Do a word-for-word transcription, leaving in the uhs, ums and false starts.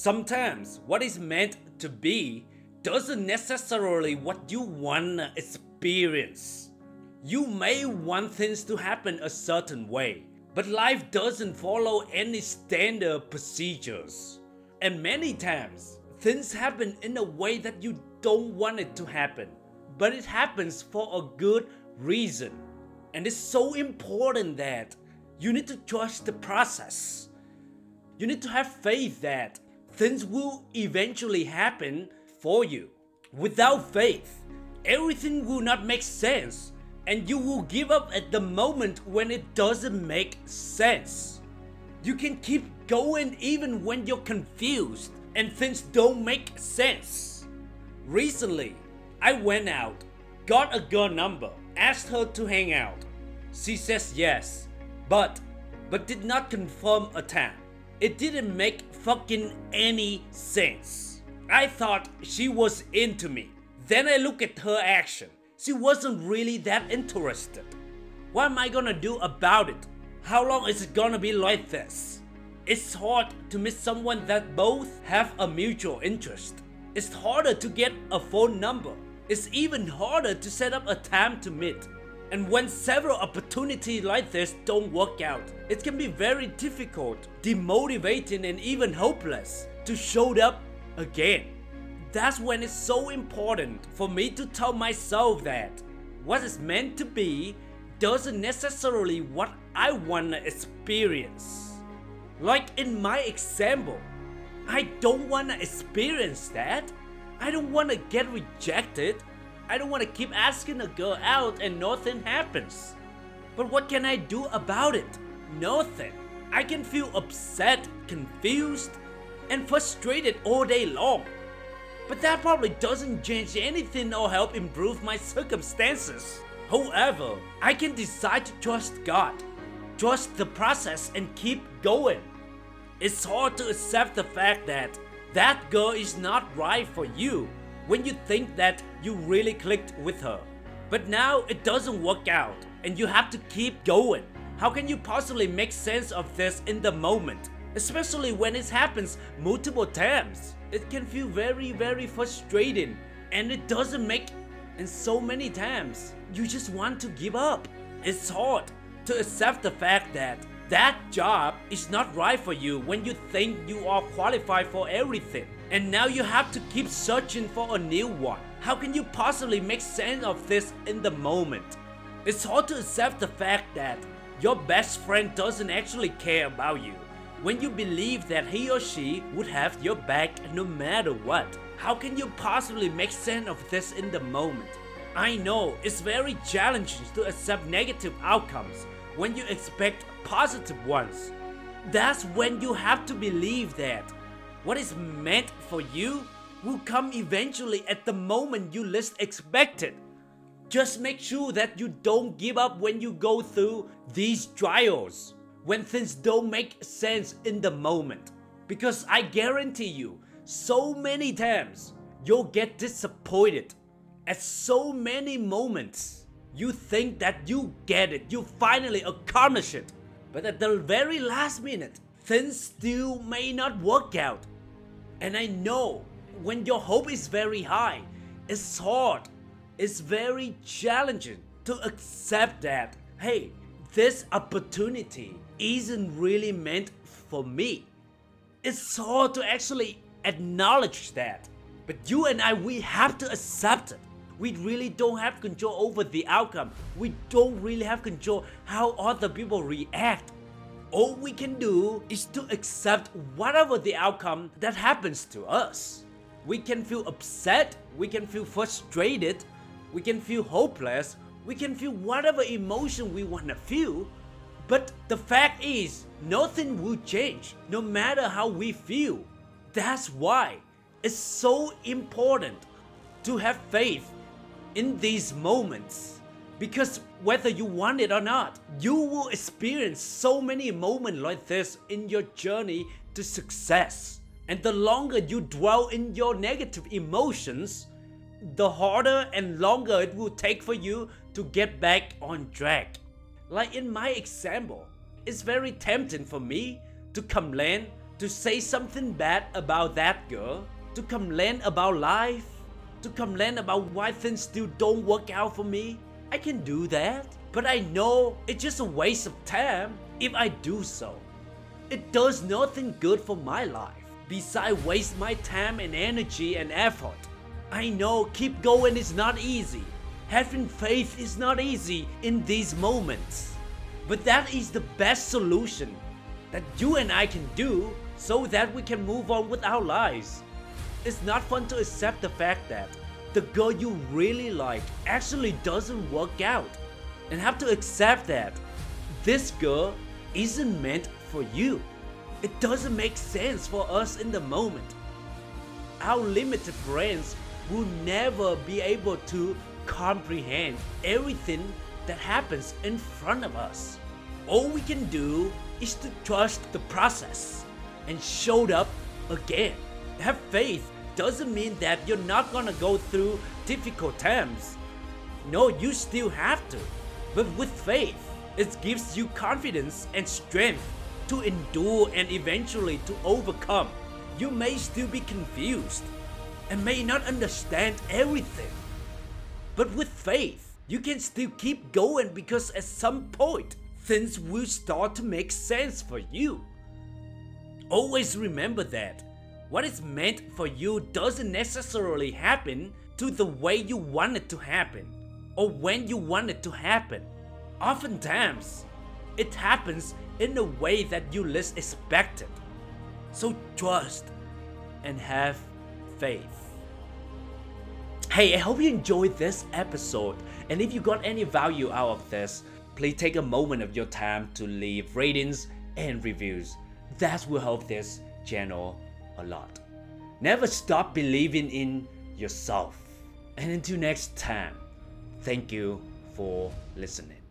Sometimes what is meant to be doesn't necessarily what you wanna experience. You may want things to happen a certain way, but life doesn't follow any standard procedures. And many times, things happen in a way that you don't want it to happen, but it happens for a good reason. And it's so important that you need to trust the process. You need to have faith that things will eventually happen for you. Without faith, everything will not make sense, and you will give up at the moment when it doesn't make sense. You can keep going even when you're confused and things don't make sense. Recently, I went out, got a girl number, asked her to hang out. She says yes, but, but did not confirm a time. It didn't make fucking any sense. I thought she was into me. Then I look at her action. She wasn't really that interested. What am I gonna do about it? How long is it gonna be like this? It's hard to meet someone that both have a mutual interest. It's harder to get a phone number. It's even harder to set up a time to meet. And when several opportunities like this don't work out, it can be very difficult, demotivating, and even hopeless to show up again. That's when it's so important for me to tell myself that what is meant to be doesn't necessarily what I wanna experience. Like in my example, I don't wanna experience that. I don't wanna get rejected. I don't want to keep asking a girl out and nothing happens. But what can I do about it? Nothing. I can feel upset, confused, and frustrated all day long. But that probably doesn't change anything or help improve my circumstances. However, I can decide to trust God, trust the process, and keep going. It's hard to accept the fact that that girl is not right for you when you think that you really clicked with her. But now it doesn't work out and you have to keep going. How can you possibly make sense of this in the moment? Especially when it happens multiple times. It can feel very, very frustrating and it doesn't make, and so many times you just want to give up. It's hard to accept the fact that that job is not right for you when you think you are qualified for everything. And now you have to keep searching for a new one. How can you possibly make sense of this in the moment? It's hard to accept the fact that your best friend doesn't actually care about you when you believe that he or she would have your back no matter what. How can you possibly make sense of this in the moment? I know it's very challenging to accept negative outcomes when you expect positive ones. That's when you have to believe that what is meant for you will come eventually at the moment you least expect it. Just make sure that you don't give up when you go through these trials, when things don't make sense in the moment. Because I guarantee you, so many times you'll get disappointed. At so many moments, you think that you get it, you finally accomplish it. But at the very last minute, things still may not work out. And I know when your hope is very high, it's hard, it's very challenging to accept that, hey, this opportunity isn't really meant for me. It's hard to actually acknowledge that. But you and I, we have to accept it. We really don't have control over the outcome. We don't really have control how other people react. All we can do is to accept whatever the outcome that happens to us. We can feel upset, we can feel frustrated, we can feel hopeless, we can feel whatever emotion we want to feel. But the fact is, nothing will change no matter how we feel. That's why it's so important to have faith in these moments. Because whether you want it or not, you will experience so many moments like this in your journey to success. And the longer you dwell in your negative emotions, the harder and longer it will take for you to get back on track. Like in my example, it's very tempting for me to complain, to say something bad about that girl, to complain about life, to complain about why things still don't work out for me. I can do that, but I know it's just a waste of time if I do so. It does nothing good for my life, besides waste my time and energy and effort. I know keep going is not easy. Having faith is not easy in these moments. But that is the best solution that you and I can do so that we can move on with our lives. It's not fun to accept the fact that the girl you really like actually doesn't work out, and have to accept that this girl isn't meant for you. It doesn't make sense for us in the moment. Our limited brains will never be able to comprehend everything that happens in front of us. All we can do is to trust the process and show up again. Have faith doesn't mean that you're not gonna go through difficult times. No, you still have to. But with faith, it gives you confidence and strength to endure and eventually to overcome. You may still be confused and may not understand everything. But with faith, you can still keep going, because at some point, things will start to make sense for you. Always remember that what is meant for you doesn't necessarily happen to the way you want it to happen or when you want it to happen. Oftentimes, it happens in a way that you least expected. So trust and have faith. Hey, I hope you enjoyed this episode, and if you got any value out of this, please take a moment of your time to leave ratings and reviews. That will help this channel a lot. Never stop believing in yourself. And until next time, thank you for listening.